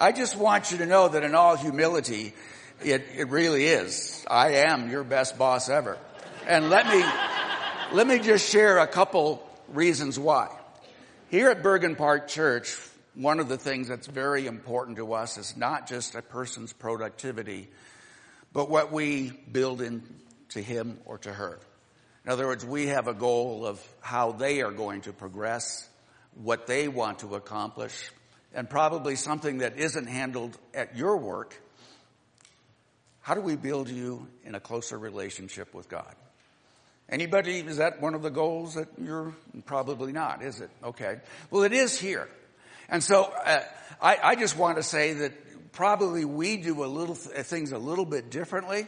I just want you to know that in all humility, it really is. I am your best boss ever. And let me just share a couple reasons why. Here at Bergen Park Church, one of the things that's very important to us is not just a person's productivity, but what we build into him or to her. In other words, we have a goal of how they are going to progress, what they want to accomplish, and probably something that isn't handled at your work. How do we build you in a closer relationship with God? Anybody, is that one of the goals that you're, probably not, is it? Okay. Well, it is here. And so I just want to say that probably we do things a little bit differently.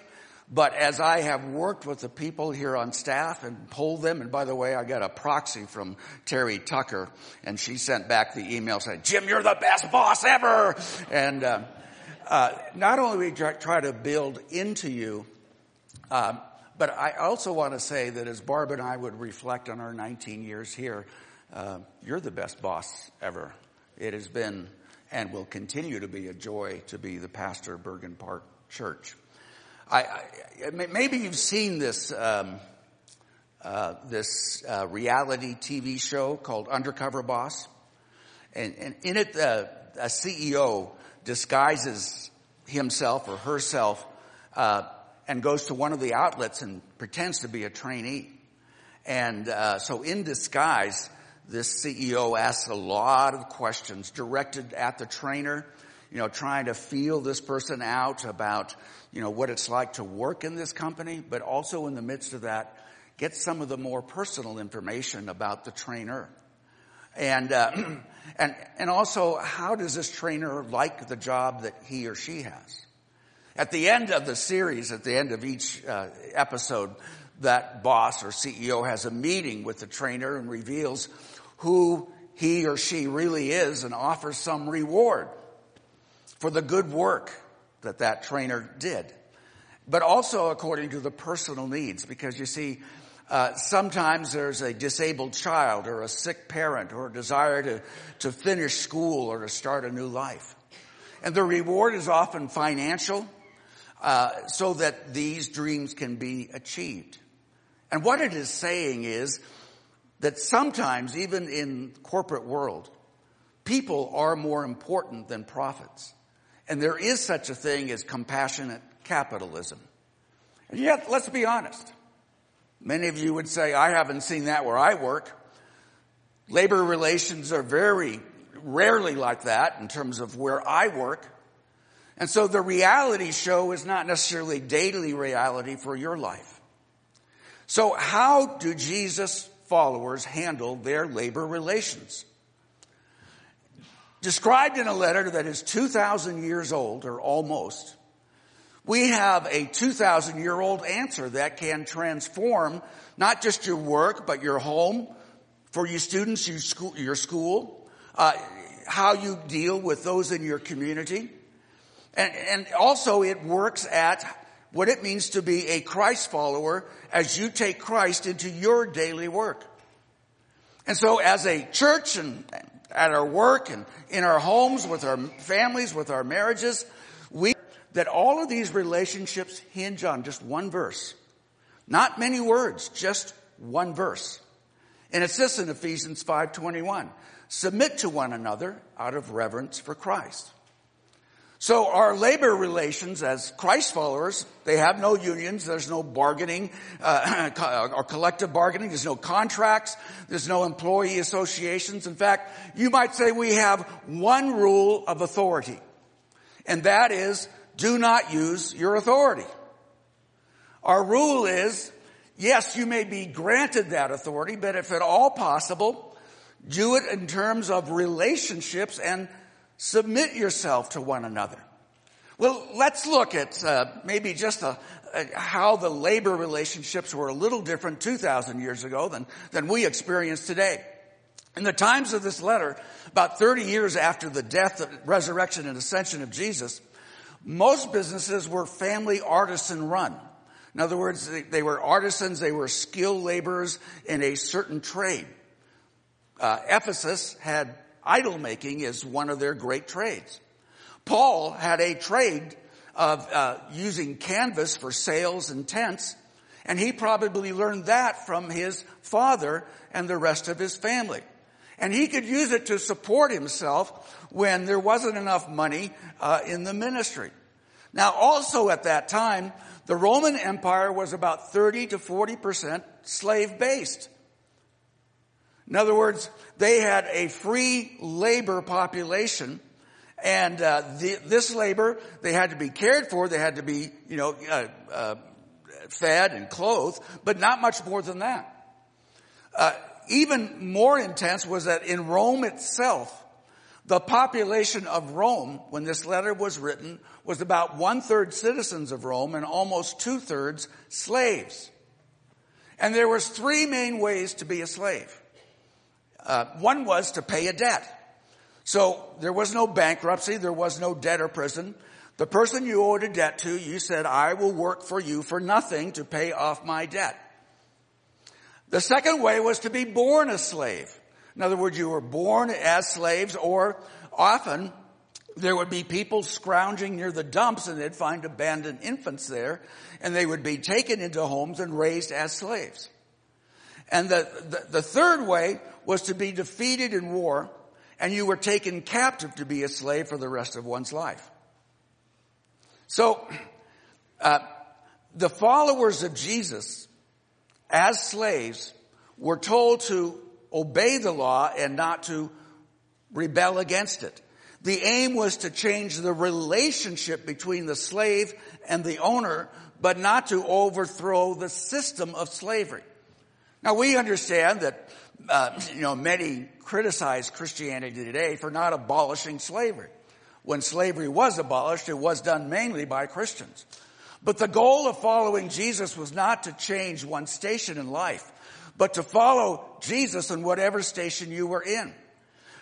But as I have worked with the people here on staff and polled them, and by the way, I got a proxy from Terry Tucker, and she sent back the email saying, Jim, you're the best boss ever. And not only do we try to build into you, but I also want to say that as Barb and I would reflect on our 19 years here, you're the best boss ever. It has been and will continue to be a joy to be the pastor of Bergen Park Church. Maybe you've seen this this reality TV show called Undercover Boss, and in it a CEO disguises himself or herself and goes to one of the outlets and pretends to be a trainee, and so in disguise, this CEO asks a lot of questions directed at the trainer. You know, trying to feel this person out about, you know, what it's like to work in this company, but also in the midst of that, get some of the more personal information about the trainer. And, and also, how does this trainer like the job that he or she has? At the end of the series, at the end of each episode, that boss or CEO has a meeting with the trainer and reveals who he or she really is and offers some reward for the good work that trainer did, but also according to the personal needs, because you see, sometimes there's a disabled child or a sick parent or a desire to finish school or to start a new life. And the reward is often financial, so that these dreams can be achieved. And what it is saying is that sometimes, even in corporate world, people are more important than profits. And there is such a thing as compassionate capitalism. And yet, let's be honest. Many of you would say, I haven't seen that where I work. Labor relations are very rarely like that in terms of where I work. And so the reality show is not necessarily daily reality for your life. So how do Jesus' followers handle their labor relations? Described in a letter that is 2,000 years old, or almost, we have a 2,000-year-old answer that can transform not just your work, but your home, for your students, your school, how you deal with those in your community. And also it works at what it means to be a Christ follower as you take Christ into your daily work. And so as a church and at our work and in our homes, with our families, with our marriages, that all of these relationships hinge on just one verse. Not many words, just one verse. And it's this in Ephesians 5:21. Submit to one another out of reverence for Christ. So our labor relations as Christ followers, they have no unions, there's no bargaining, or collective bargaining, there's no contracts, there's no employee associations. In fact, you might say we have one rule of authority, and that is do not use your authority. Our rule is, yes, you may be granted that authority, but if at all possible, do it in terms of relationships and submit yourself to one another. Well, let's look at maybe just how the labor relationships were a little different 2,000 years ago than we experience today. In the times of this letter, about 30 years after the death, resurrection, and ascension of Jesus, most businesses were family artisan run. In other words, they were artisans, they were skilled laborers in a certain trade. Ephesus had idol making is one of their great trades. Paul had a trade of using canvas for sails and tents, and he probably learned that from his father and the rest of his family. And he could use it to support himself when there wasn't enough money in the ministry. Now, also at that time, the Roman Empire was about 30 to 40% slave-based. In other words, they had a free labor population, and this labor, they had to be cared for, they had to be, fed and clothed, but not much more than that. Even more intense was that in Rome itself, the population of Rome, when this letter was written, was about 1/3 citizens of Rome and almost 2/3 slaves. And there was three main ways to be a slave. One was to pay a debt. So there was no bankruptcy, there was no debtor prison. The person you owed a debt to, you said, I will work for you for nothing to pay off my debt. The second way was to be born a slave. In other words, you were born as slaves, or often there would be people scrounging near the dumps and they'd find abandoned infants there, and they would be taken into homes and raised as slaves. And the third way was to be defeated in war, and you were taken captive to be a slave for the rest of one's life. So, the followers of Jesus, as slaves, were told to obey the law and not to rebel against it. The aim was to change the relationship between the slave and the owner, but not to overthrow the system of slavery. Now, we understand that, many criticize Christianity today for not abolishing slavery. When slavery was abolished, it was done mainly by Christians. But the goal of following Jesus was not to change one's station in life, but to follow Jesus in whatever station you were in.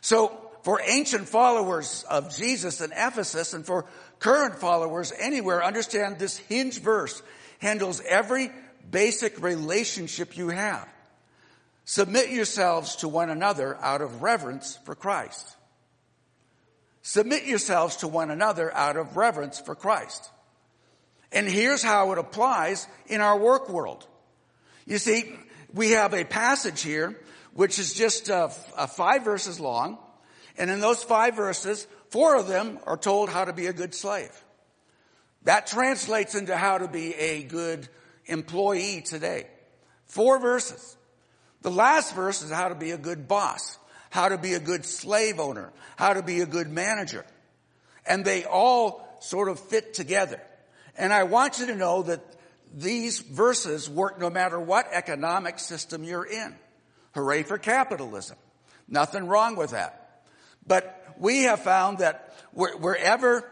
So, for ancient followers of Jesus in Ephesus, and for current followers anywhere, understand this hinge verse handles every basic relationship you have. Submit yourselves to one another out of reverence for Christ. Submit yourselves to one another out of reverence for Christ. And here's how it applies in our work world. You see, we have a passage here which is just 5 verses long. And in those 5 verses, 4 of them are told how to be a good slave. That translates into how to be a good employee today. 4 verses. The last verse is how to be a good boss, how to be a good slave owner, how to be a good manager. And they all sort of fit together. And I want you to know that these verses work no matter what economic system you're in. Hooray for capitalism. Nothing wrong with that. But we have found that wherever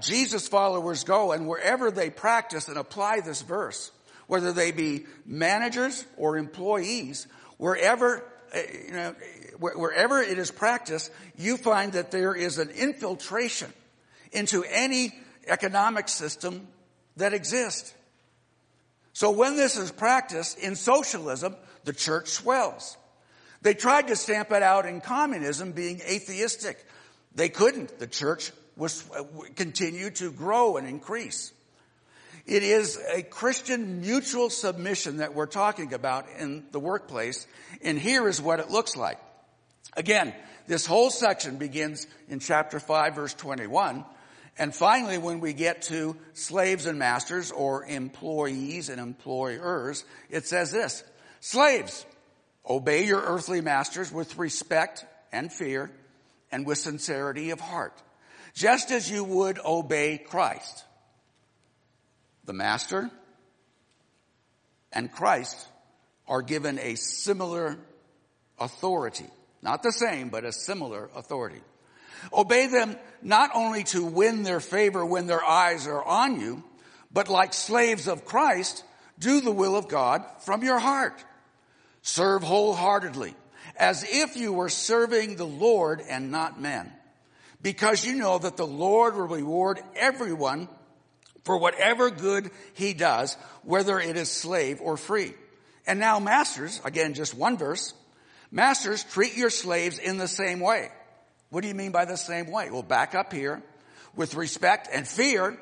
Jesus followers go, and wherever they practice and apply this verse, whether they be managers or employees, wherever it is practiced, you find that there is an infiltration into any economic system that exists. So when this is practiced in socialism, the church swells. They tried to stamp it out in communism, being atheistic. They couldn't. The church continue to grow and increase. It is a Christian mutual submission that we're talking about in the workplace, and here is what it looks like. Again, this whole section begins in chapter 5, verse 21, and finally when we get to slaves and masters, or employees and employers, it says this: slaves, obey your earthly masters with respect and fear and with sincerity of heart, just as you would obey Christ. The master and Christ are given a similar authority. Not the same, but a similar authority. Obey them not only to win their favor when their eyes are on you, but like slaves of Christ, do the will of God from your heart. Serve wholeheartedly, as if you were serving the Lord and not men, because you know that the Lord will reward everyone for whatever good he does, whether it is slave or free. And now masters, again, just one verse, masters, treat your slaves in the same way. What do you mean by the same way? Well, back up here. with respect and fear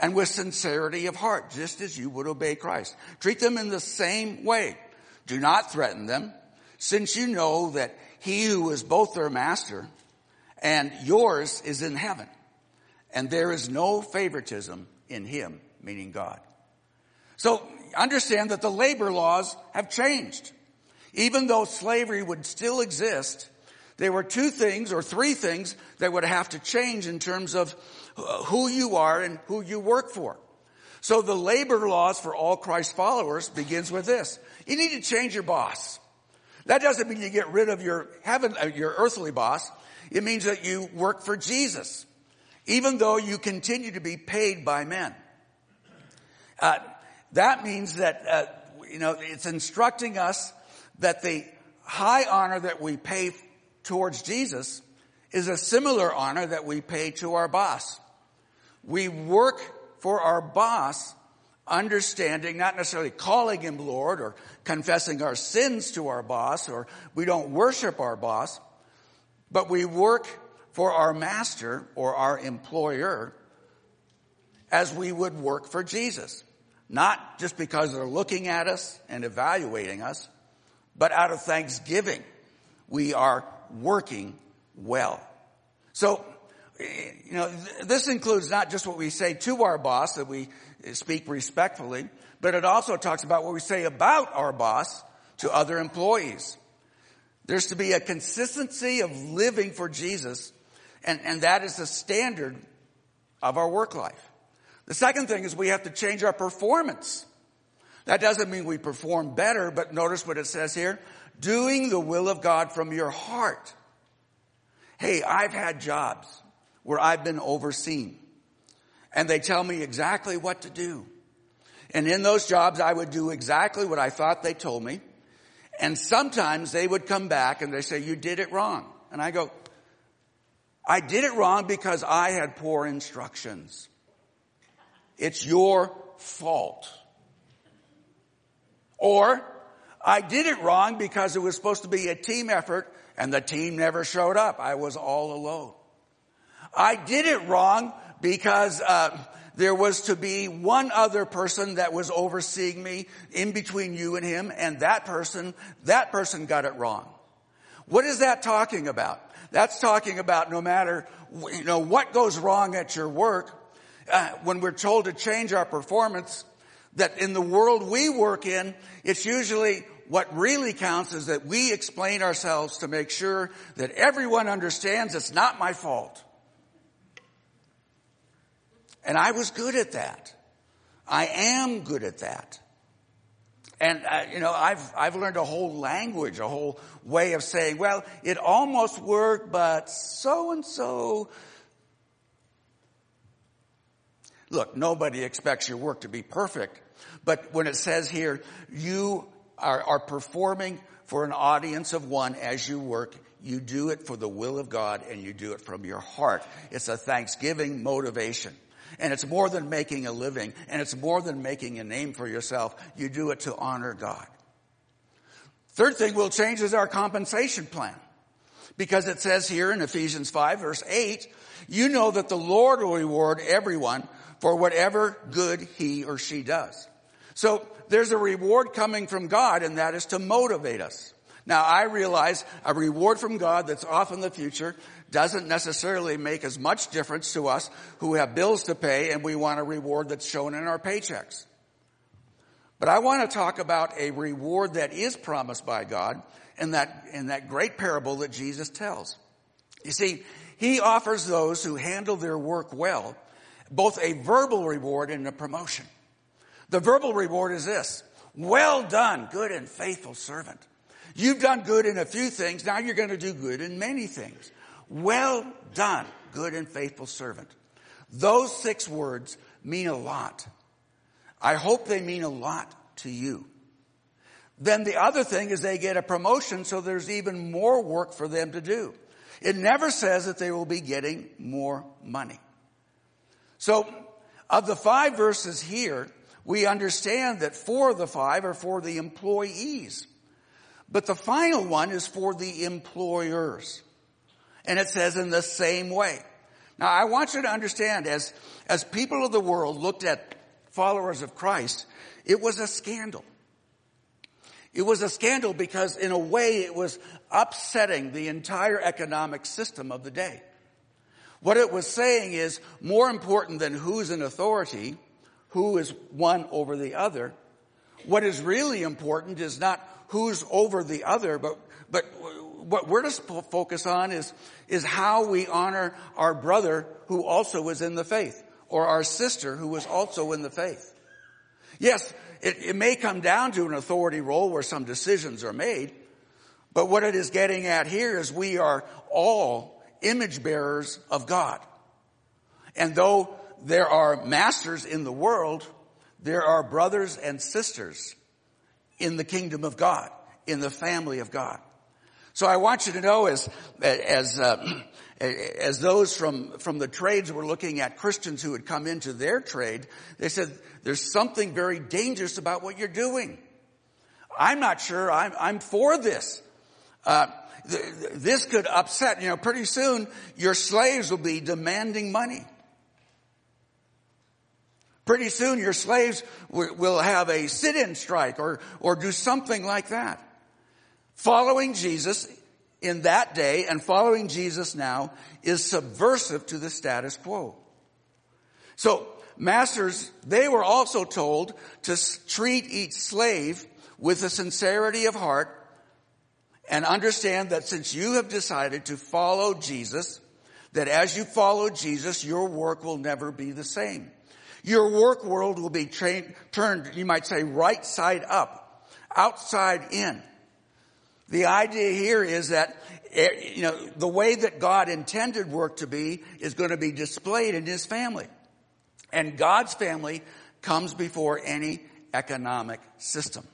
and with sincerity of heart, just as you would obey Christ. Treat them in the same way. Do not threaten them, since you know that he who is both their master and yours is in heaven, and there is no favoritism in him, meaning God. So understand that the labor laws have changed. Even though slavery would still exist, there were two things or three things that would have to change in terms of who you are and who you work for. So the labor laws for all Christ followers begins with this. You need to change your boss. That doesn't mean you get rid of your earthly boss. It means that you work for Jesus, even though you continue to be paid by men. That means that, it's instructing us that the high honor that we pay towards Jesus is a similar honor that we pay to our boss. We work for our boss, understanding, not necessarily calling him Lord or confessing our sins to our boss, or we don't worship our boss, but we work for our master or our employer as we would work for Jesus. Not just because they're looking at us and evaluating us, but out of thanksgiving, we are working well. So, this includes not just what we say to our boss, that we speak respectfully, but it also talks about what we say about our boss to other employees. There's to be a consistency of living for Jesus, and that is the standard of our work life. The second thing is we have to change our performance. That doesn't mean we perform better, but notice what it says here. Doing the will of God from your heart. Hey, I've had jobs where I've been overseen, and they tell me exactly what to do. And in those jobs, I would do exactly what I thought they told me. And sometimes they would come back and they say, you did it wrong. And I go, I did it wrong because I had poor instructions. It's your fault. Or, I did it wrong because it was supposed to be a team effort and the team never showed up. I was all alone. I did it wrong because there was to be one other person that was overseeing me in between you and him, and that person got it wrong. What is that talking about? That's talking about no matter what goes wrong at your work, when we're told to change our performance, that in the world we work in, it's usually what really counts is that we explain ourselves to make sure that everyone understands it's not my fault. And I was good at that. I am good at that. And, I've learned a whole language, a whole way of saying, well, it almost worked, but so-and-so. Look, nobody expects your work to be perfect. But when it says here, you are performing for an audience of one as you work, you do it for the will of God and you do it from your heart. It's a thanksgiving motivation. And it's more than making a living, and it's more than making a name for yourself. You do it to honor God. Third thing we'll change is our compensation plan. Because it says here in Ephesians 5 verse 8, you know that the Lord will reward everyone for whatever good he or she does. So there's a reward coming from God, and that is to motivate us. Now, I realize a reward from God that's off in the future doesn't necessarily make as much difference to us who have bills to pay, and we want a reward that's shown in our paychecks. But I want to talk about a reward that is promised by God in that great parable that Jesus tells. You see, he offers those who handle their work well both a verbal reward and a promotion. The verbal reward is this. Well done, good and faithful servant. You've done good in a few things. Now you're going to do good in many things. Well done, good and faithful servant. Those 6 words mean a lot. I hope they mean a lot to you. Then the other thing is they get a promotion, so there's even more work for them to do. It never says that they will be getting more money. So, of the 5 verses here, we understand that 4 of the 5 are for the employees. But the final one is for the employers. And it says in the same way. Now, I want you to understand, as people of the world looked at followers of Christ, it was a scandal. It was a scandal because, in a way, it was upsetting the entire economic system of the day. What it was saying is, more important than who's in authority, who is one over the other, what is really important is not who's over the other, but what we're to focus on is how we honor our brother who also is in the faith, or our sister who is also in the faith. Yes, it may come down to an authority role where some decisions are made, but what it is getting at here is we are all image bearers of God. And though there are masters in the world, there are brothers and sisters in the kingdom of God, in the family of God. So I want you to know, as those from the trades were looking at Christians who had come into their trade, they said, there's something very dangerous about what you're doing. I'm not sure I'm for this. This could upset, pretty soon your slaves will be demanding money. Pretty soon your slaves will have a sit-in strike or do something like that. Following Jesus in that day and following Jesus now is subversive to the status quo. So masters, they were also told to treat each slave with a sincerity of heart and understand that since you have decided to follow Jesus, that as you follow Jesus, your work will never be the same. Your work world will be turned, you might say, right side up, outside in. The idea here is that, the way that God intended work to be is going to be displayed in his family. And God's family comes before any economic system.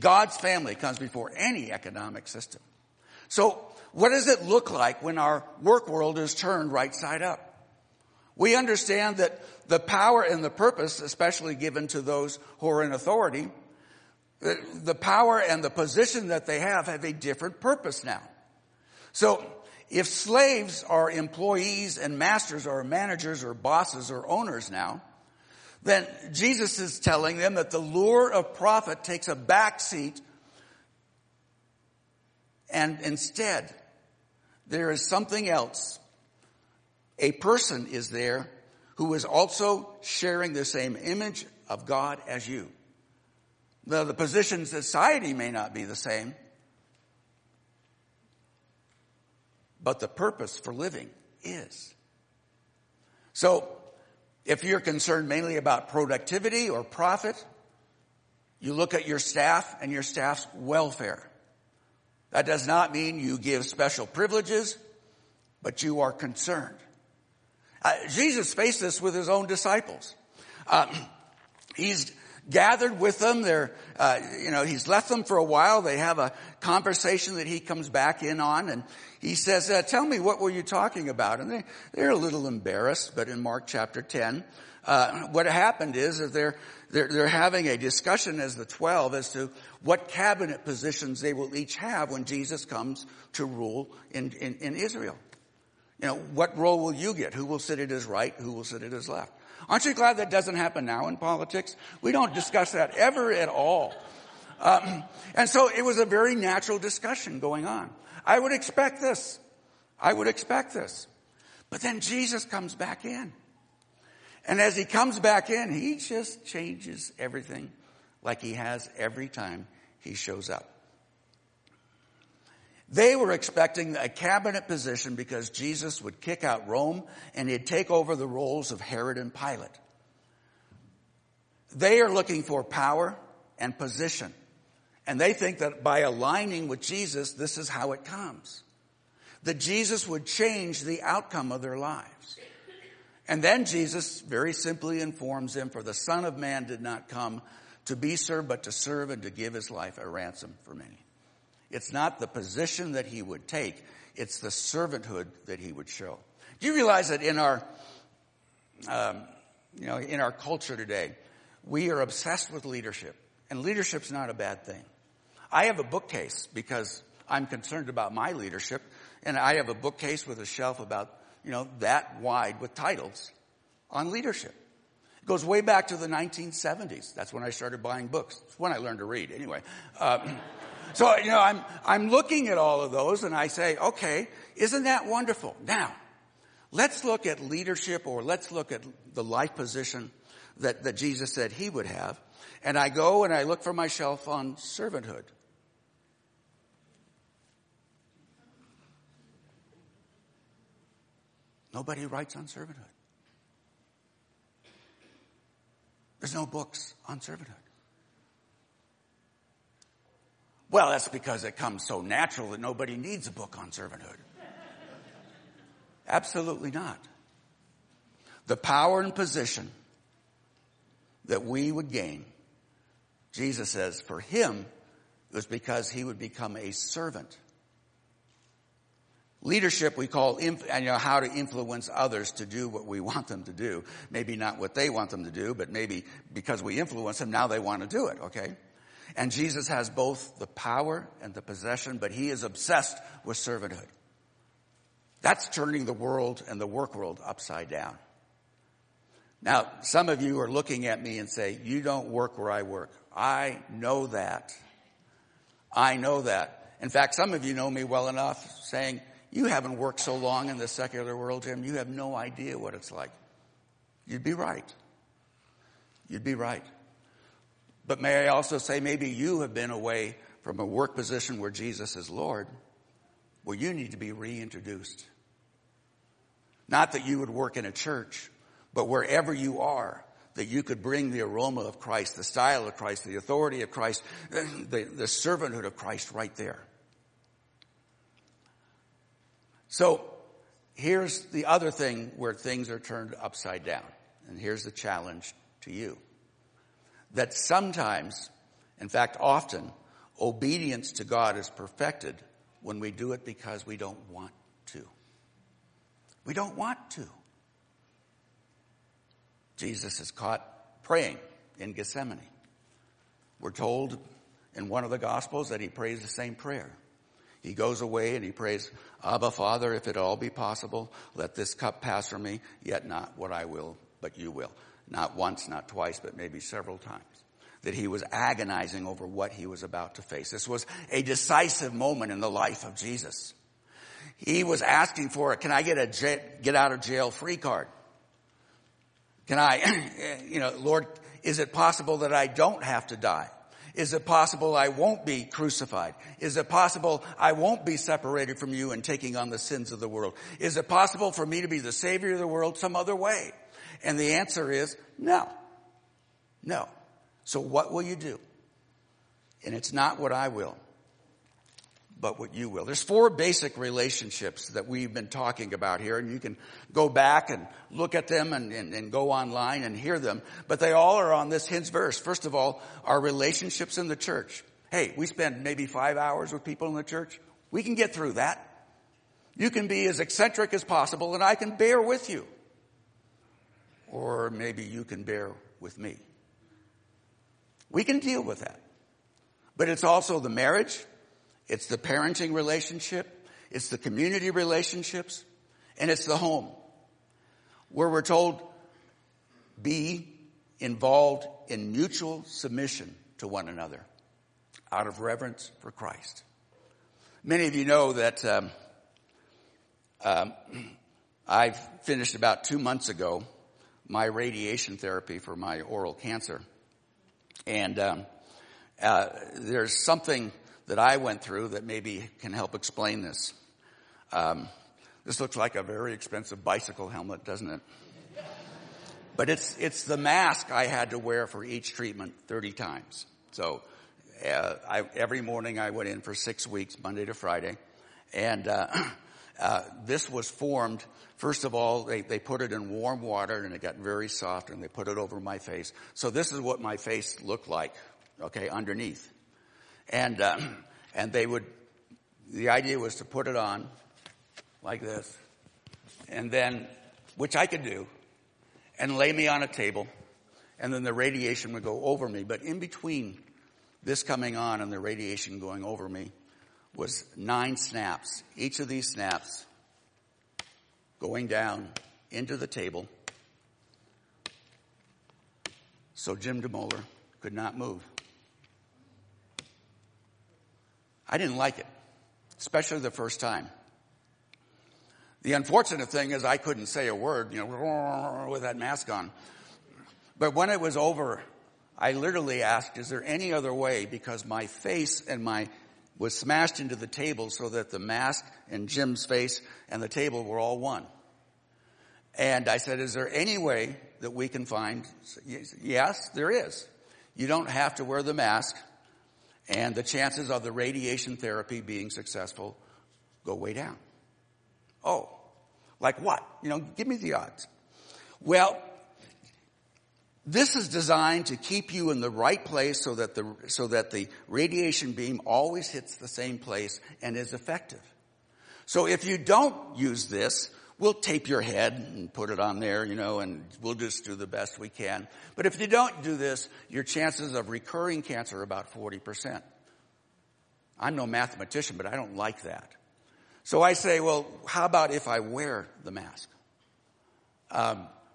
God's family comes before any economic system. So what does it look like when our work world is turned right side up? We understand that the power and the purpose, especially given to those who are in authority, the power and the position that they have a different purpose now. So if slaves are employees and masters are managers or bosses or owners now, then Jesus is telling them that the lure of profit takes a back seat, and instead there is something else. A person is there who is also sharing the same image of God as you. Now, the position in society may not be the same, but the purpose for living is. So, if you're concerned mainly about productivity or profit, you look at your staff and your staff's welfare. That does not mean you give special privileges, but you are concerned. Jesus faced this with his own disciples. He's gathered with them. They're, he's left them for a while. They have a conversation that he comes back in on, and he says, "Tell me, what were you talking about?" And they're a little embarrassed. But in Mark chapter 10, what happened is that they're having a discussion as the 12 as to what cabinet positions they will each have when Jesus comes to rule in Israel. What role will you get? Who will sit at his right? Who will sit at his left? Aren't you glad that doesn't happen now in politics? We don't discuss that ever at all. And so it was a very natural discussion going on. I would expect this. But then Jesus comes back in. And as he comes back in, he just changes everything like he has every time he shows up. They were expecting a cabinet position because Jesus would kick out Rome and he'd take over the roles of Herod and Pilate. They are looking for power and position. And they think that by aligning with Jesus, this is how it comes. That Jesus would change the outcome of their lives. And then Jesus very simply informs them, "For the Son of Man did not come to be served, but to serve and to give his life a ransom for many." It's not the position that he would take. It's the servanthood that he would show. Do you realize that in our, in our culture today, we are obsessed with leadership, and leadership's not a bad thing. I have a bookcase because I'm concerned about my leadership, and I have a bookcase with a shelf about that wide with titles on leadership. It goes way back to the 1970s. That's when I started buying books. It's when I learned to read, anyway. So, I'm looking at all of those, and I say, okay, isn't that wonderful? Now, let's look at leadership, or let's look at the life position that Jesus said he would have. And I go and I look for myself on servanthood. Nobody writes on servanthood. There's no books on servanthood. Well, that's because it comes so natural that nobody needs a book on servanthood. Absolutely not. The power and position that we would gain, Jesus says, for him, it was because he would become a servant. Leadership we call how to influence others to do what we want them to do. Maybe not what they want them to do, but maybe because we influence them, now they want to do it, okay? And Jesus has both the power and the possession, but he is obsessed with servanthood. That's turning the world and the work world upside down. Now, some of you are looking at me and say, you don't work where I work. I know that. I know that. In fact, some of you know me well enough saying, you haven't worked so long in the secular world, Jim. You have no idea what it's like. You'd be right. You'd be right. But may I also say maybe you have been away from a work position where Jesus is Lord, where you need to be reintroduced. Not that you would work in a church, but wherever you are, that you could bring the aroma of Christ, the style of Christ, the authority of Christ, the servanthood of Christ right there. So here's the other thing where things are turned upside down. And here's the challenge to you. That sometimes, in fact often, obedience to God is perfected when we do it because we don't want to. We don't want to. Jesus is caught praying in Gethsemane. We're told in one of the Gospels that he prays the same prayer. He goes away and he prays, Abba, Father, if it all be possible, let this cup pass from me, yet not what I will, but you will. Not once, not twice, but maybe several times. That he was agonizing over what he was about to face. This was a decisive moment in the life of Jesus. He was asking for it. Can I get a get out of jail free card? Can I, Lord, is it possible that I don't have to die? Is it possible I won't be crucified? Is it possible I won't be separated from you and taking on the sins of the world? Is it possible for me to be the savior of the world some other way? And the answer is no. No. So what will you do? And it's not what I will, but what you will. There's four basic relationships that we've been talking about here, and you can go back and look at them and go online and hear them. But they all are on this hinge verse. First of all, our relationships in the church. Hey, we spend maybe 5 hours with people in the church. We can get through that. You can be as eccentric as possible, and I can bear with you. Or maybe you can bear with me. We can deal with that. But it's also the marriage. It's the parenting relationship, it's the community relationships, and it's the home, where we're told, be involved in mutual submission to one another, out of reverence for Christ. Many of you know that I finished about 2 months ago my radiation therapy for my oral cancer. And there's something that I went through that maybe can help explain this. This looks like a very expensive bicycle helmet, doesn't it? But it's the mask I had to wear for each treatment 30 times. So every morning I went in for 6 weeks, Monday to Friday. And this was formed, first of all, they put it in warm water and it got very soft and they put it over my face. So this is what my face looked like, okay, underneath. And the idea was to put it on like this, and then, which I could do, and lay me on a table, and then the radiation would go over me. But in between this coming on and the radiation going over me was 9 snaps. Each of these snaps going down into the table so Jim DeMoeller could not move. I didn't like it, especially the first time. The unfortunate thing is I couldn't say a word, with that mask on. But when it was over, I literally asked, is there any other way? Because my face and was smashed into the table so that the mask and Jim's face and the table were all one. And I said, is there any way that we can find? Yes, there is. You don't have to wear the mask, and the chances of the radiation therapy being successful go way down. Oh, like what? Give me the odds. Well, this is designed to keep you in the right place so that the radiation beam always hits the same place and is effective. So if you don't use this, we'll tape your head and put it on there, and we'll just do the best we can. But if you don't do this, your chances of recurring cancer are about 40%. I'm no mathematician, but I don't like that. So I say, well, how about if I wear the mask?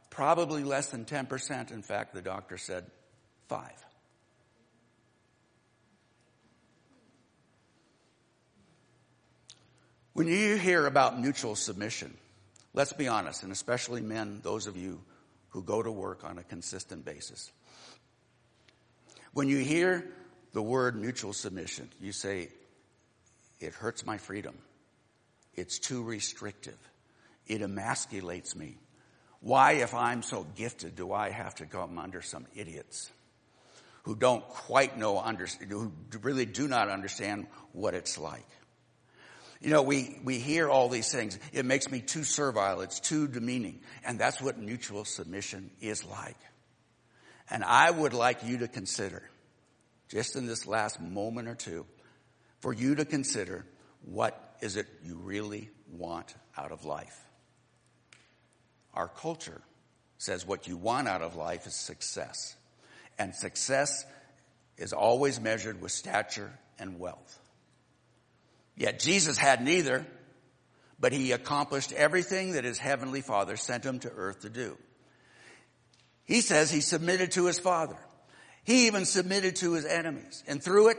Probably less than 10%. In fact, the doctor said 5%. When you hear about mutual submission, let's be honest, and especially men, those of you who go to work on a consistent basis. When you hear the word mutual submission, you say, it hurts my freedom. It's too restrictive. It emasculates me. Why, if I'm so gifted, do I have to come under some idiots who don't quite know, who really do not understand what it's like? We hear all these things. It makes me too servile. It's too demeaning. And that's what mutual submission is like. And I would like you to consider, just in this last moment or two, for you to consider what is it you really want out of life. Our culture says what you want out of life is success. And success is always measured with stature and wealth. Yet Jesus had neither, but he accomplished everything that his heavenly Father sent him to earth to do. He says he submitted to his Father. He even submitted to his enemies. And through it,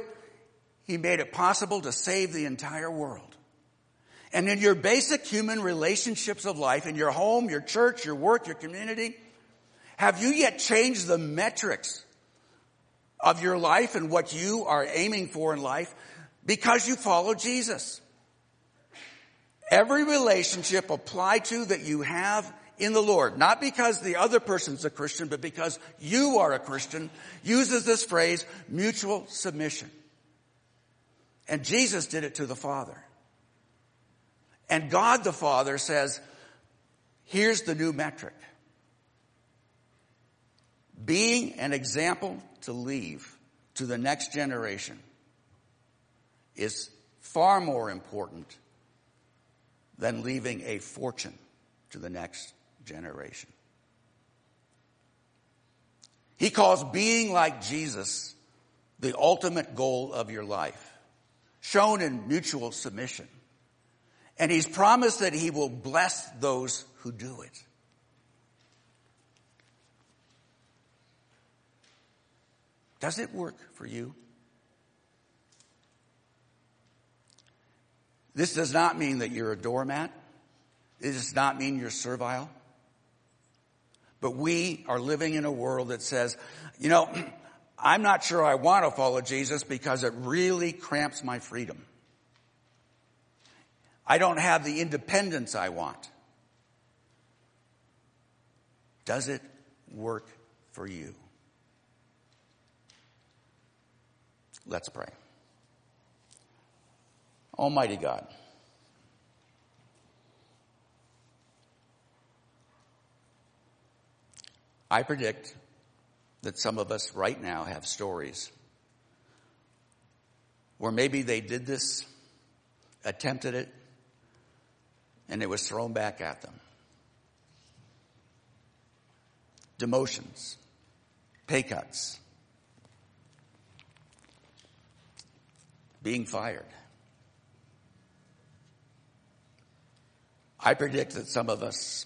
he made it possible to save the entire world. And in your basic human relationships of life, in your home, your church, your work, your community, have you yet changed the metrics of your life and what you are aiming for in life because you follow Jesus? Every relationship applied to that you have in the Lord, not because the other person's a Christian, but because you are a Christian, uses this phrase, mutual submission. And Jesus did it to the Father. And God the Father says, here's the new metric. Being an example to leave to the next generation is far more important than leaving a fortune to the next generation. He calls being like Jesus the ultimate goal of your life, shown in mutual submission. And he's promised that he will bless those who do it. Does it work for you? This does not mean that you're a doormat. It does not mean you're servile. But we are living in a world that says, I'm not sure I want to follow Jesus because it really cramps my freedom. I don't have the independence I want. Does it work for you? Let's pray. Almighty God, I predict that some of us right now have stories where maybe they did this, attempted it, and it was thrown back at them. Demotions, pay cuts, being fired. I predict that some of us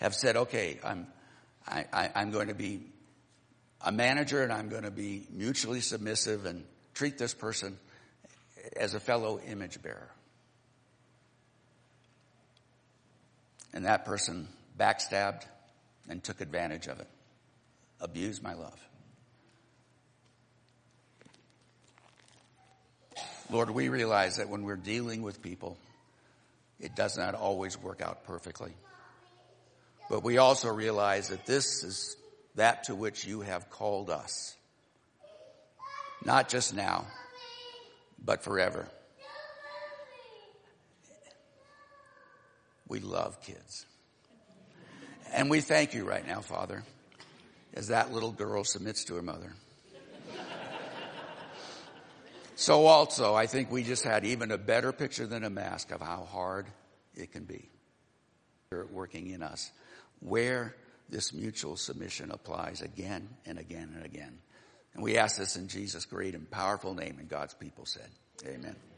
have said, okay, I'm going to be a manager and I'm going to be mutually submissive and treat this person as a fellow image bearer. And that person backstabbed and took advantage of it, abused my love. Lord, we realize that when we're dealing with people, it does not always work out perfectly. But we also realize that this is that to which you have called us. Not just now, but forever. We love kids. And we thank you right now, Father, as that little girl submits to her mother. So also, I think we just had even a better picture than a mask of how hard it can be. You're working in us, where this mutual submission applies again and again and again. And we ask this in Jesus' great and powerful name, and God's people said, amen.